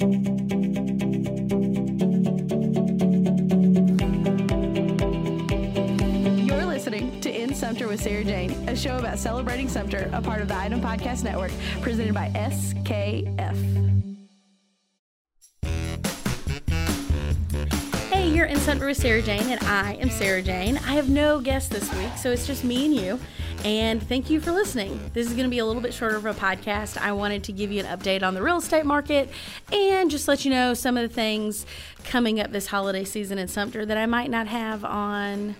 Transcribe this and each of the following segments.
You're listening to In Sumter with Sarah Jane, a show about celebrating Sumter, a part of the Item Podcast Network, presented by SKF. Hey, you're In Sumter with Sarah Jane, and I am Sarah Jane. I have no guest this week, so it's just me and you. And thank you for listening. This is going to be a little bit shorter of a podcast. I wanted to give you an update on the real estate market and just let you know some of the things coming up this holiday season in Sumter that I might not have on.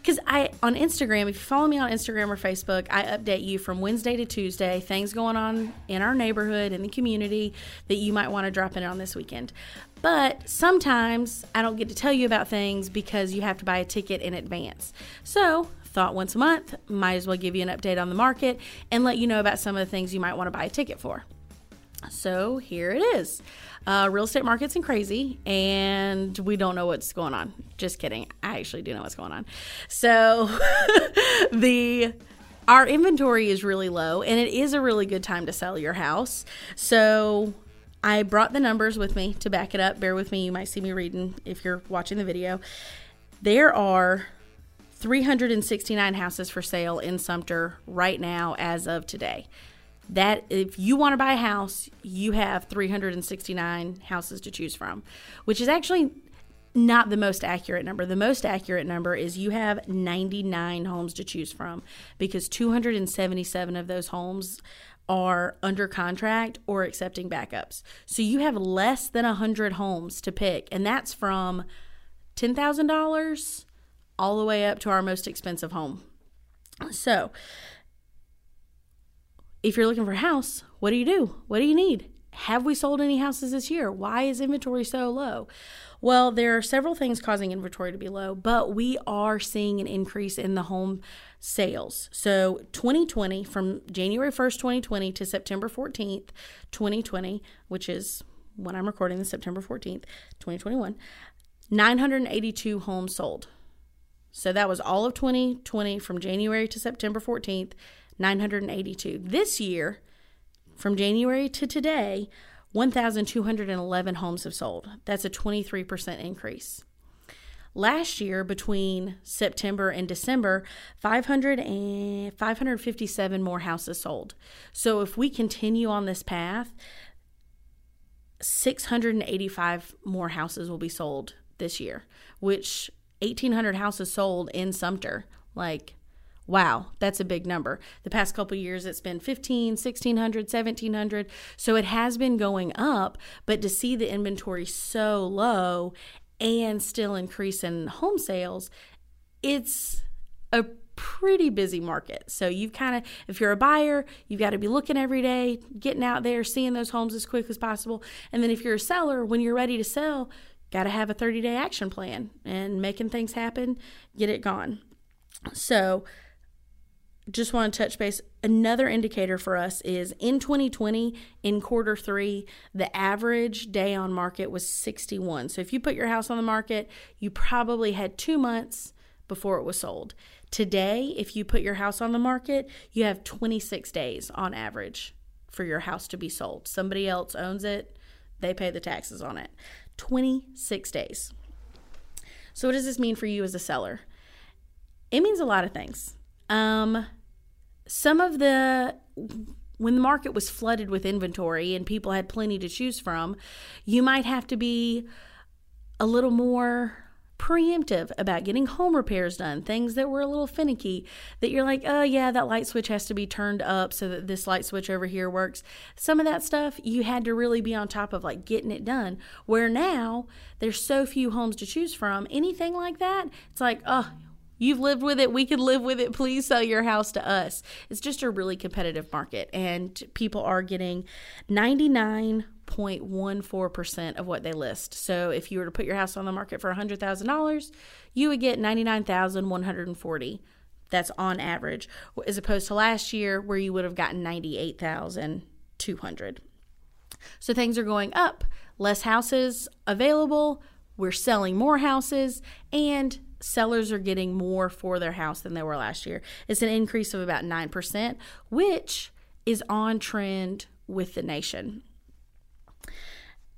Because on Instagram, if you follow me on Instagram or Facebook, I update you from Wednesday to Tuesday, things going on in our neighborhood, in the community, that you might want to drop in on this weekend. But sometimes I don't get to tell you about things because you have to buy a ticket in advance. So thought once a month, might as well give you an update on the market and let you know about some of the things you might want to buy a ticket for. So here it is. Real estate market's and crazy, and we don't know what's going on. Just kidding. I actually do know what's going on. So our inventory is really low, and it is a really good time to sell your house. So I brought the numbers with me to back it up. Bear with me. You might see me reading if you're watching the video. There are 369 houses for sale in Sumter right now as of today. That if you want to buy a house, you have 369 houses to choose from, which is actually not the most accurate number. The most accurate number is you have 99 homes to choose from, because 277 of those homes are under contract or accepting backups. So you have less than 100 homes to pick, and that's from $10,000 all the way up to our most expensive home. So if you're looking for a house, what do you do? What do you need? Have we sold any houses this year? Why is inventory so low? Well, there are several things causing inventory to be low, but we are seeing an increase in the home sales. So 2020, from January 1st, 2020 to September 14th, 2020, which is when I'm recording this, September 14th, 2021, 982 homes sold. So that was all of 2020, from January to September 14th, 982. This year, from January to today, 1,211 homes have sold. That's a 23% increase. Last year, between September and December, 557 more houses sold. So if we continue on this path, 685 more houses will be sold this year, which 1,800 houses sold in Sumter. Like, wow, that's a big number. The past couple of years, it's been 1,500, 1,600, 1,700. So it has been going up, but to see the inventory so low and still increase in home sales, it's a pretty busy market. So you've kind of, if you're a buyer, you've got to be looking every day, getting out there, seeing those homes as quick as possible. And then if you're a seller, when you're ready to sell, got to have a 30-day action plan and making things happen, get it gone. So just want to touch base. Another indicator for us is in 2020, in quarter three, the average day on market was 61. So if you put your house on the market, you probably had 2 months before it was sold. Today, if you put your house on the market, you have 26 days on average for your house to be sold. Somebody else owns it. They pay the taxes on it. 26 days. So what does this mean for you as a seller? It means a lot of things. When the market was flooded with inventory and people had plenty to choose from, you might have to be a little more preemptive about getting home repairs done, things that were a little finicky, that you're like, oh yeah, that light switch has to be turned up so that this light switch over here works. Some of that stuff you had to really be on top of, like getting it done, where now there's so few homes to choose from. Anything like that, it's like, oh, you've lived with it, we can live with it, please sell your house to us. It's just a really competitive market, and people are getting 99.14% of what they list. So if you were to put your house on the market for $100,000, you would get $99,140. That's on average, as opposed to last year where you would have gotten $98,200. So things are going up, less houses available, we're selling more houses, and sellers are getting more for their house than they were last year. It's an increase of about 9%, which is on trend with the nation.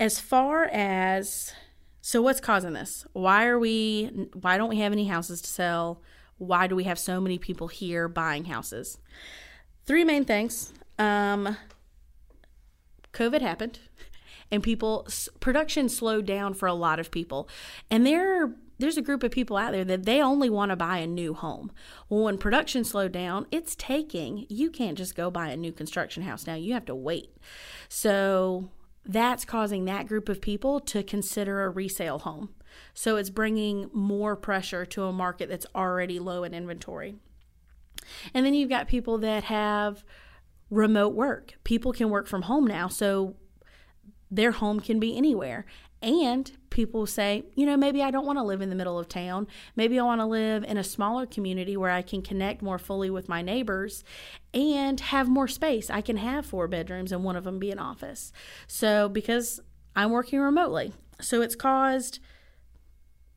As far as, so what's causing this? Why don't we have any houses to sell? Why do we have so many people here buying houses? Three main things. COVID happened, and production slowed down for a lot of people. And there's a group of people out there that they only want to buy a new home. Well, when production slowed down, you can't just go buy a new construction house now. You have to wait. So that's causing that group of people to consider a resale home. So it's bringing more pressure to a market that's already low in inventory. And then you've got people that have remote work. People can work from home now, so their home can be anywhere. And people say, maybe I don't want to live in the middle of town. Maybe I want to live in a smaller community where I can connect more fully with my neighbors and have more space. I can have 4 bedrooms and one of them be an office. So because I'm working remotely. So it's caused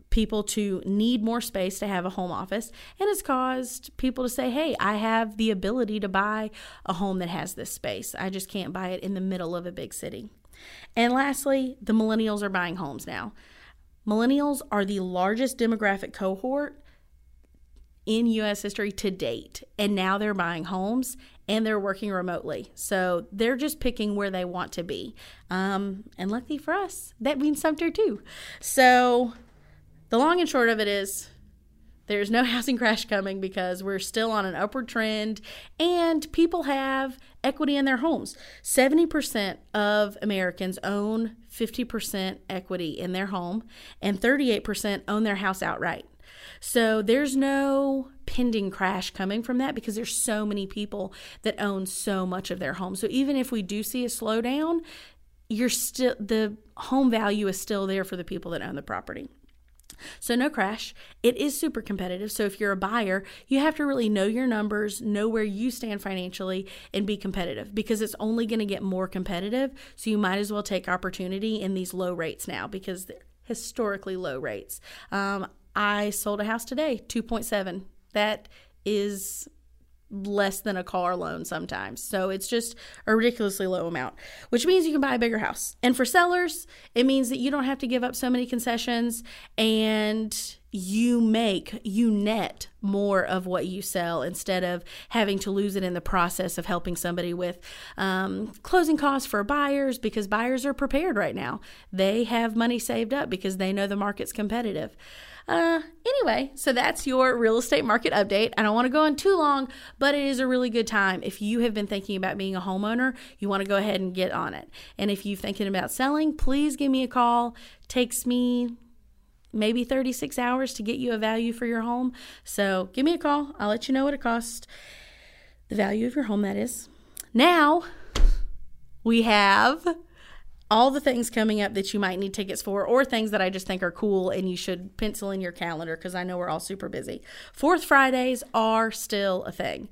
people to need more space to have a home office, and it's caused people to say, hey, I have the ability to buy a home that has this space. I just can't buy it in the middle of a big city. And lastly, the millennials are buying homes now. Millennials are the largest demographic cohort in U.S. history to date, and now they're buying homes and they're working remotely. So they're just picking where they want to be. And lucky for us, that means Sumter too. So the long and short of it is there's no housing crash coming because we're still on an upward trend, and people have equity in their homes. 70% of Americans own 50% equity in their home, and 38% own their house outright. So there's no pending crash coming from that because there's so many people that own so much of their home. So even if we do see a slowdown, the home value is still there for the people that own the property. So no crash. It is super competitive. So if you're a buyer, you have to really know your numbers, know where you stand financially, and be competitive because it's only going to get more competitive. So you might as well take opportunity in these low rates now because they're historically low rates. I sold a house today, 2.7. That is less than a car loan sometimes. So it's just a ridiculously low amount, which means you can buy a bigger house. And for sellers, it means that you don't have to give up so many concessions, and you net more of what you sell instead of having to lose it in the process of helping somebody with closing costs for buyers, because buyers are prepared right now. They have money saved up because they know the market's competitive. Anyway, so that's your real estate market update. I don't want to go on too long, but it is a really good time. If you have been thinking about being a homeowner, you want to go ahead and get on it. And if you're thinking about selling, please give me a call. Takes me maybe 36 hours to get you a value for your home. So give me a call. I'll let you know what it costs. The value of your home, that is. Now we have all the things coming up that you might need tickets for, or things that I just think are cool and you should pencil in your calendar because I know we're all super busy. 4th Fridays are still a thing.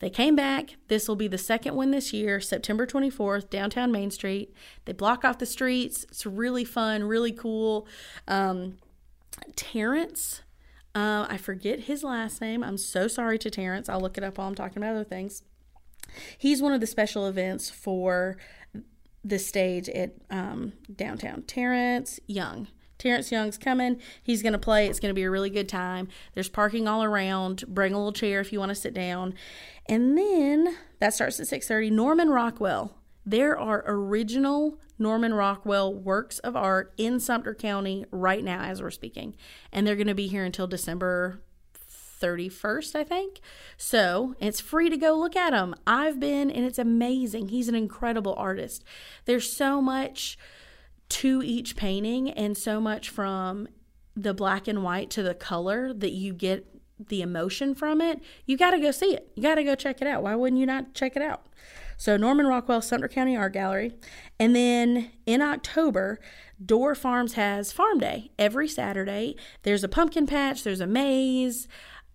They came back. This will be the second one this year, September 24th, downtown Main Street. They block off the streets. It's really fun, really cool. Terrence, I forget his last name. I'm so sorry to Terrence. I'll look it up while I'm talking about other things. He's one of the special events for the stage at downtown. Terrence Young's coming. He's going to play. It's going to be a really good time. There's parking all around. Bring a little chair if you want to sit down. And then that starts at 6:30. Norman Rockwell. There are original Norman Rockwell works of art in Sumter County right now as we're speaking. And they're going to be here until December 31st, I think. So it's free to go look at him. I've been, and it's amazing. He's an incredible artist. There's so much to each painting, and so much from the black and white to the color that you get the emotion from it. You got to go see it. You got to go check it out. Why wouldn't you not check it out? So Norman Rockwell, Sumter County Art Gallery. And then in October, Door Farms has Farm Day every Saturday. There's a pumpkin patch. There's a maze.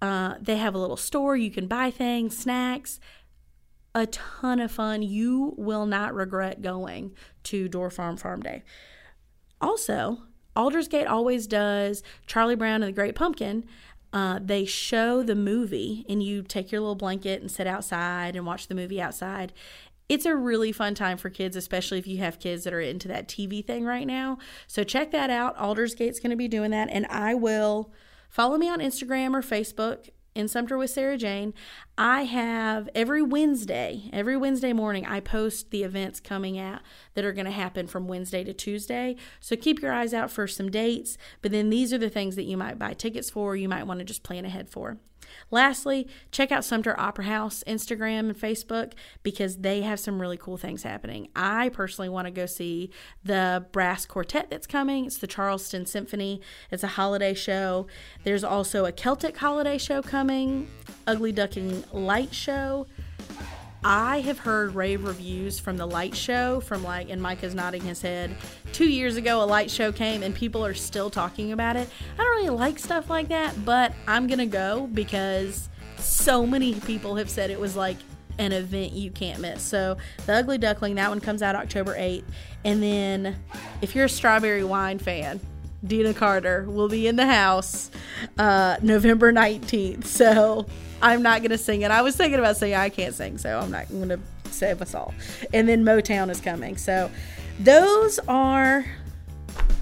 They have a little store. You can buy things, snacks, a ton of fun. You will not regret going to Door Farm Day. Also, Aldersgate always does Charlie Brown and the Great Pumpkin. They show the movie, and you take your little blanket and sit outside and watch the movie outside. it's a really fun time for kids, especially if you have kids that are into that TV thing right now. So check that out. Aldersgate's going to be doing that. And I will follow me on Instagram or Facebook, In Sumter with Sarah Jane. I have every Wednesday morning, I post the events coming out that are going to happen from Wednesday to Tuesday. So keep your eyes out for some dates. But then these are the things that you might buy tickets for, or you might want to just plan ahead for. Lastly, check out Sumter Opera House Instagram and Facebook, because they have some really cool things happening. I personally want to go see the brass quartet that's coming. It's the Charleston Symphony. It's a holiday show. There's also a Celtic holiday show coming, Ugly Duckling Light Show. I have heard rave reviews from the light show and Micah's nodding his head. 2 years ago, a light show came and people are still talking about it. I don't really like stuff like that, but I'm going to go because so many people have said it was like an event you can't miss. So the Ugly Duckling, that one comes out October 8th. And then if you're a strawberry wine fan, Dina Carter will be in the house November 19th. So I'm not going to sing it. I was thinking about singing. I can't sing, so I'm not going to save us all. And then Motown is coming. So those are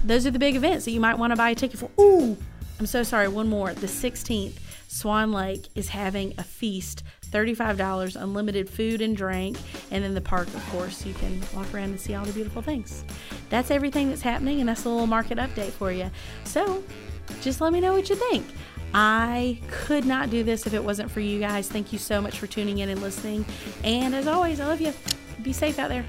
the big events that you might want to buy a ticket for. Ooh, I'm so sorry. One more. The 16th, Swan Lake is having a feast. $35, unlimited food and drink. And then the park, of course, you can walk around and see all the beautiful things. That's everything that's happening, and that's a little market update for you. So just let me know what you think. I could not do this if it wasn't for you guys. Thank you so much for tuning in and listening. And as always, I love you. Be safe out there.